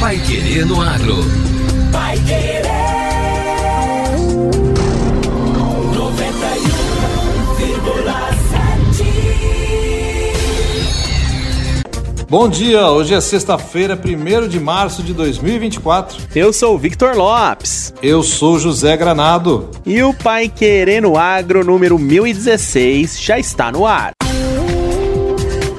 Paiquerê no Agro. Paiquerê 91,7. Bom dia, hoje é sexta-feira, 1º de março de 2024. Eu sou o Victor Lopes. Eu sou José Granado. E o Paiquerê no Agro número 1016 já está no ar.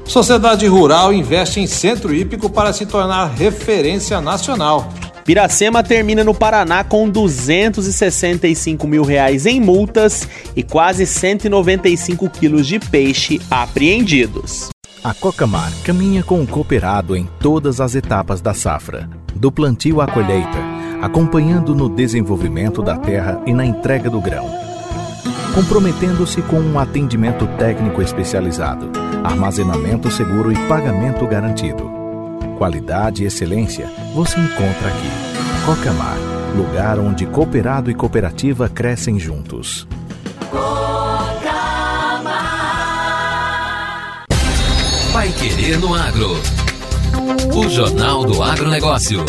Sociedade Rural investe em centro hípico para se tornar referência nacional. Piracema termina no Paraná com R$265 mil em multas e quase 195 quilos de peixe apreendidos. A Cocamar caminha com o cooperado em todas as etapas da safra, do plantio à colheita, acompanhando no desenvolvimento da terra e na entrega do grão. Comprometendo-se com um atendimento técnico especializado, armazenamento seguro e pagamento garantido. Qualidade e excelência você encontra aqui. Cocamar, lugar onde cooperado e cooperativa crescem juntos. Cocamar. Paiquerê no Agro. O Jornal do Agronegócio.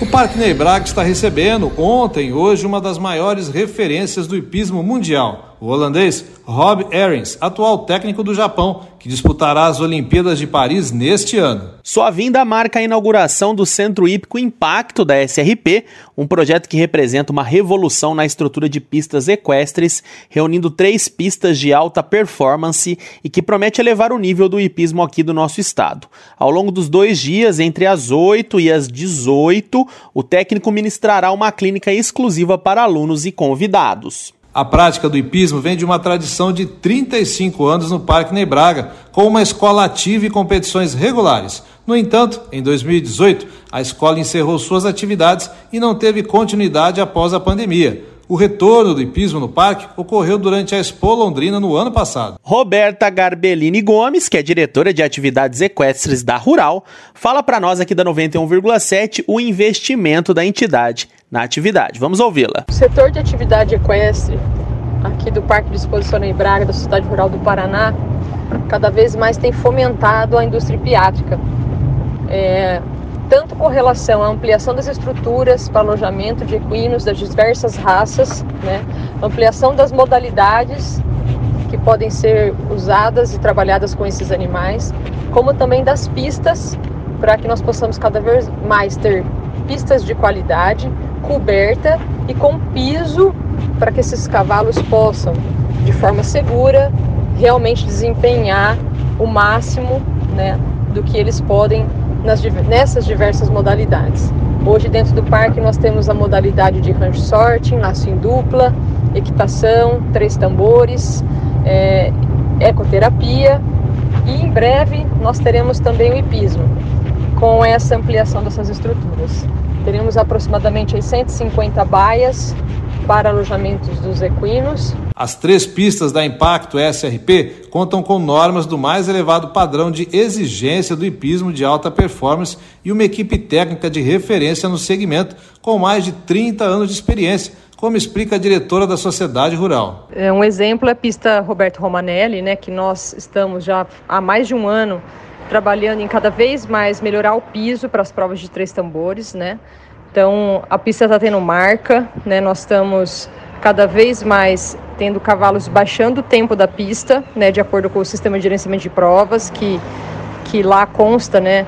O Parque Ney Braga está recebendo, ontem e hoje, uma das maiores referências do hipismo mundial, o holandês Rob Ahrens, atual técnico do Japão, que disputará as Olimpíadas de Paris neste ano. Sua vinda marca a inauguração do Centro Hípico Impacto da SRP, um projeto que representa uma revolução na estrutura de pistas equestres, reunindo 3 pistas de alta performance e que promete elevar o nível do hipismo aqui do nosso estado. Ao longo dos 2 dias, entre as 8 e as 18, o técnico ministrará uma clínica exclusiva para alunos e convidados. A prática do hipismo vem de uma tradição de 35 anos no Parque Ney Braga, com uma escola ativa e competições regulares. No entanto, em 2018, a escola encerrou suas atividades e não teve continuidade após a pandemia. O retorno do hipismo no parque ocorreu durante a Expo Londrina no ano passado. Roberta Garbelini Gomes, que é diretora de atividades equestres da Rural, fala para nós aqui da 91,7 o investimento da entidade na atividade. Vamos ouvi-la. O setor de atividade equestre aqui do Parque de Exposição Ney Braga, da Sociedade Rural do Paraná, cada vez mais tem fomentado a indústria hipiátrica. Tanto com relação à ampliação das estruturas para alojamento de equinos das diversas raças, né? Ampliação das modalidades que podem ser usadas e trabalhadas com esses animais, como também das pistas, para que nós possamos cada vez mais ter pistas de qualidade, coberta e com piso, para que esses cavalos possam, de forma segura, realmente desempenhar o máximo, né, do que eles podem nessas diversas modalidades. Hoje dentro do parque nós temos a modalidade de ranch sorting, laço em dupla, equitação, 3 tambores, ecoterapia e em breve nós teremos também o hipismo. Com essa ampliação dessas estruturas, teremos aproximadamente 150 baias para alojamentos dos equinos. As 3 pistas da Impacto SRP contam com normas do mais elevado padrão de exigência do hipismo de alta performance e uma equipe técnica de referência no segmento com mais de 30 anos de experiência, como explica a diretora da Sociedade Rural. Um exemplo é a pista Roberto Romanelli, né, que nós estamos já há mais de um ano trabalhando em cada vez mais melhorar o piso para as provas de 3 tambores, né? Então, a pista está tendo marca, né? Nós estamos cada vez mais tendo cavalos baixando o tempo da pista, né? De acordo com o sistema de gerenciamento de provas, que lá consta, né?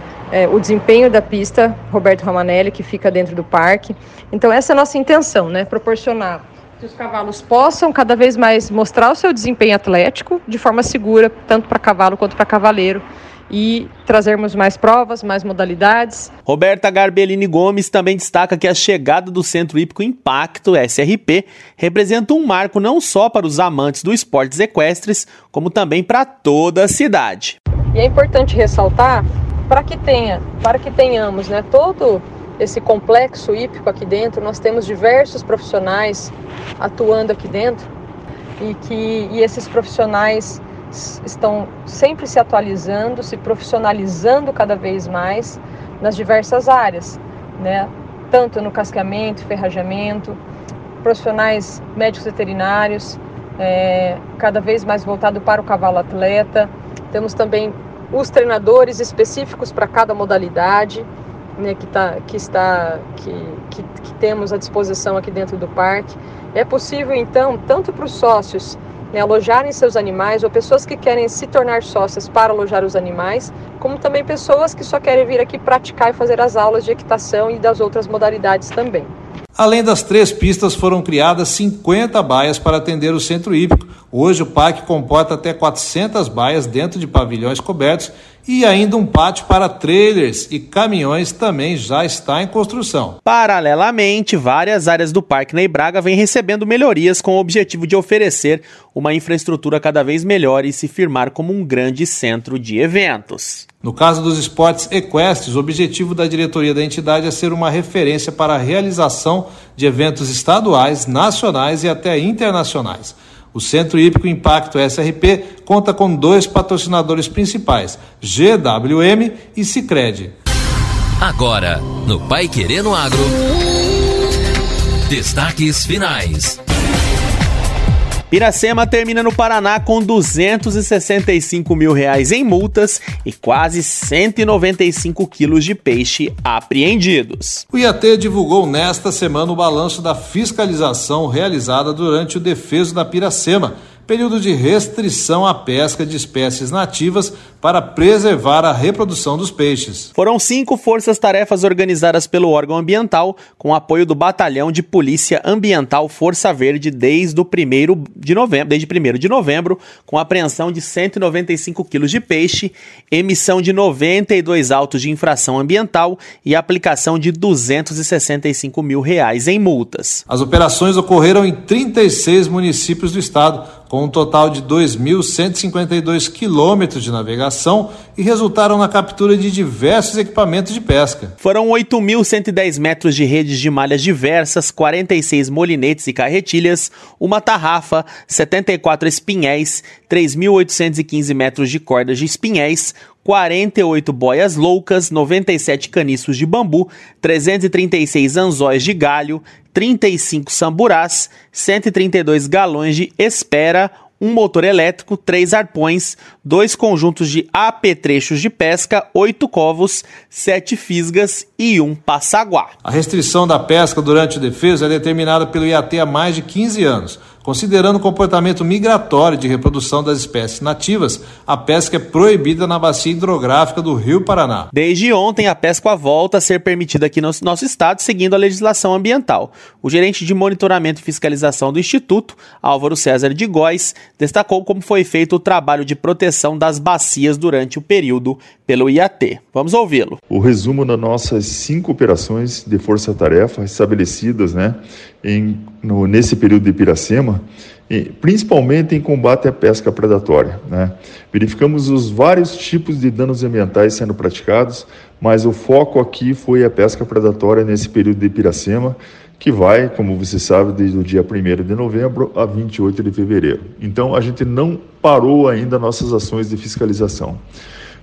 O desempenho da pista Roberto Romanelli, que fica dentro do parque. Então, essa é a nossa intenção, né? Proporcionar que os cavalos possam cada vez mais mostrar o seu desempenho atlético de forma segura, tanto para cavalo quanto para cavaleiro, e trazermos mais provas, mais modalidades. Roberta Garbelini Gomes também destaca que a chegada do Centro Hípico Impacto, SRP, representa um marco não só para os amantes dos esportes equestres, como também para toda a cidade. E é importante ressaltar, para que tenhamos, né, todo esse complexo hípico aqui dentro, nós temos diversos profissionais atuando aqui dentro e esses profissionais estão sempre se atualizando, se profissionalizando cada vez mais nas diversas áreas, né? Tanto no cascamento, ferrajamento, profissionais médicos veterinários, cada vez mais voltado para o cavalo atleta. Temos também os treinadores específicos para cada modalidade, né, que temos à disposição aqui dentro do parque. É possível, então, tanto para os sócios, né, alojarem seus animais, ou pessoas que querem se tornar sócias para alojar os animais, como também pessoas que só querem vir aqui praticar e fazer as aulas de equitação e das outras modalidades também. Além das 3 pistas, foram criadas 50 baias para atender o centro hípico. Hoje o parque comporta até 400 baias dentro de pavilhões cobertos e ainda um pátio para trailers e caminhões também já está em construção. Paralelamente, várias áreas do Parque Ney Braga vêm recebendo melhorias com o objetivo de oferecer uma infraestrutura cada vez melhor e se firmar como um grande centro de eventos. No caso dos esportes equestres, o objetivo da diretoria da entidade é ser uma referência para a realização de eventos estaduais, nacionais e até internacionais. O Centro Hípico Impacto SRP conta com 2 patrocinadores principais, GWM e Sicredi. Agora, no Paiquerê no Agro, destaques finais. Piracema termina no Paraná com R$265 mil em multas e quase 195 quilos de peixe apreendidos. O IAT divulgou nesta semana o balanço da fiscalização realizada durante o defeso da Piracema, período de restrição à pesca de espécies nativas para preservar a reprodução dos peixes. Foram 5 forças-tarefas organizadas pelo órgão ambiental, com apoio do Batalhão de Polícia Ambiental Força Verde desde 1º de novembro, com apreensão de 195 quilos de peixe, emissão de 92 autos de infração ambiental e aplicação de R$265 mil em multas. As operações ocorreram em 36 municípios do estado, com um total de 2.152 quilômetros de navegação e resultaram na captura de diversos equipamentos de pesca. Foram 8.110 metros de redes de malhas diversas, 46 molinetes e carretilhas, uma tarrafa, 74 espinhéis, 3.815 metros de cordas de espinhéis, 48 boias loucas, 97 caniços de bambu, 336 anzóis de galho, 35 samburás, 132 galões de espera, 1 motor elétrico, 3 arpões, 2 conjuntos de apetrechos de pesca, 8 covos, 7 fisgas e 1 passaguá. A restrição da pesca durante o defeso é determinada pelo IAT há mais de 15 anos. Considerando o comportamento migratório de reprodução das espécies nativas, a pesca é proibida na bacia hidrográfica do Rio Paraná. Desde ontem, a pesca volta a ser permitida aqui no nosso estado, seguindo a legislação ambiental. O gerente de monitoramento e fiscalização do Instituto, Álvaro César de Góes, destacou como foi feito o trabalho de proteção das bacias durante o período pelo IAT. Vamos ouvi-lo. O resumo das nossas 5 operações de força-tarefa estabelecidas, nesse período de Piracema, principalmente em combate à pesca predatória, Verificamos os vários tipos de danos ambientais sendo praticados, mas o foco aqui foi a pesca predatória nesse período de Piracema, que vai, como você sabe, desde o dia 1º de novembro a 28 de fevereiro. Então, a gente não parou ainda nossas ações de fiscalização.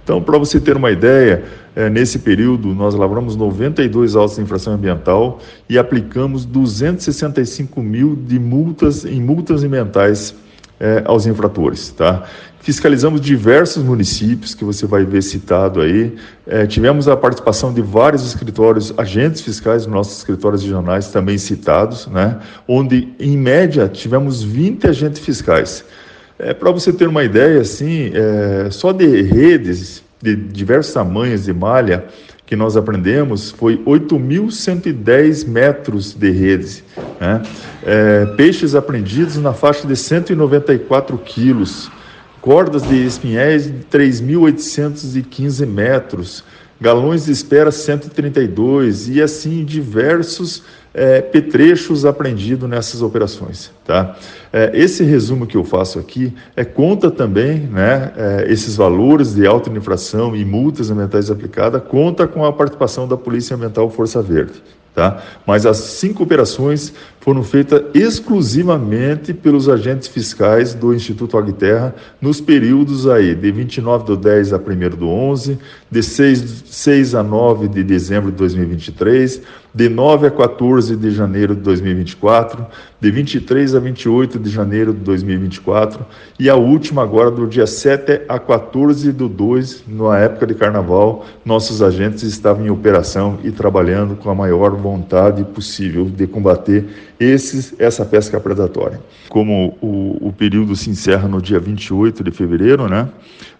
Então, para você ter uma ideia, nesse período nós lavramos 92 autos de infração ambiental e aplicamos 265 mil de multas ambientais aos infratores, Fiscalizamos diversos municípios, que você vai ver citado aí. Tivemos a participação de vários escritórios, agentes fiscais, nossos escritórios regionais também citados, Onde, em média, tivemos 20 agentes fiscais. Para você ter uma ideia, só de redes de diversos tamanhos de malha que nós aprendemos foi 8.110 metros de redes. Peixes apreendidos na faixa de 194 quilos, cordas de espinhéis de 3.815 metros, galões de espera 132 e assim diversos petrechos apreendidos nessas operações. Esse resumo que eu faço aqui conta também, esses valores de alta infração e multas ambientais aplicadas, conta com a participação da Polícia Ambiental Força Verde. Mas as 5 operações foram feitas exclusivamente pelos agentes fiscais do Instituto Aguiterra nos períodos aí de 29/10 a 1/11, de 6 a 9 de dezembro de 2023, de 9 a 14 de janeiro de 2024, de 23 a 28 de janeiro de 2024 e a última agora do dia 7 a 14/2, na época de carnaval, nossos agentes estavam em operação e trabalhando com a maior vontade possível de combater essa pesca predatória. Como o período se encerra no dia 28 de fevereiro, né?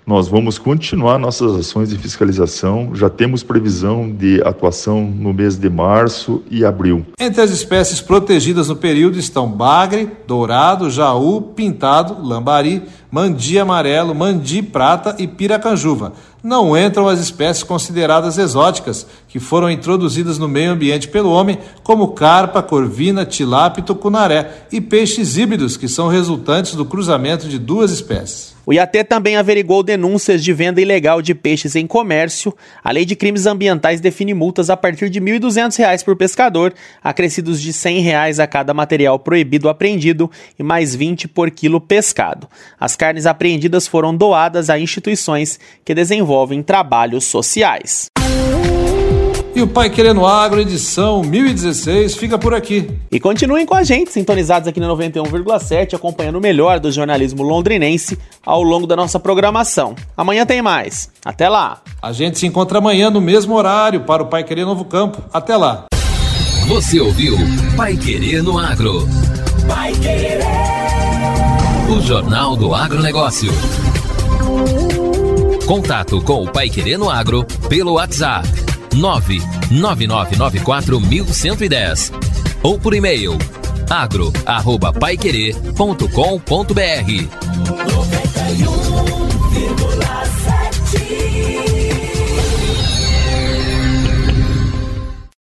Nós vamos continuar nossas ações de fiscalização, já temos previsão de atuação no mês de março e abril. Entre as espécies protegidas no período estão bagre, dourado, jaú, pintado, lambari, mandi amarelo, mandi prata e piracanjuva. Não entram as espécies consideradas exóticas, que foram introduzidas no meio ambiente pelo homem, como carpa, corvina, tilápia e tucunaré, e peixes híbridos, que são resultantes do cruzamento de duas espécies. O IAT também averigou denúncias de venda ilegal de peixes em comércio. A Lei de Crimes Ambientais define multas a partir de R$ 1.200 por pescador, acrescidos de R$ 100 a cada material proibido apreendido e mais R$ 20 por quilo pescado. As carnes apreendidas foram doadas a instituições que desenvolvem trabalhos sociais. E o Paiquerê no Agro, edição 1016, fica por aqui. E continuem com a gente, sintonizados aqui na 91,7, acompanhando o melhor do jornalismo londrinense ao longo da nossa programação. Amanhã tem mais. Até lá! A gente se encontra amanhã no mesmo horário para o Paiquerê Novo Campo. Até lá! Você ouviu Paiquerê no Agro. Paiquerê! O Jornal do Agronegócio. Contato com o Paiquerê no Agro pelo WhatsApp 99994-1110 ou por e-mail agro@paiquerê.com.br.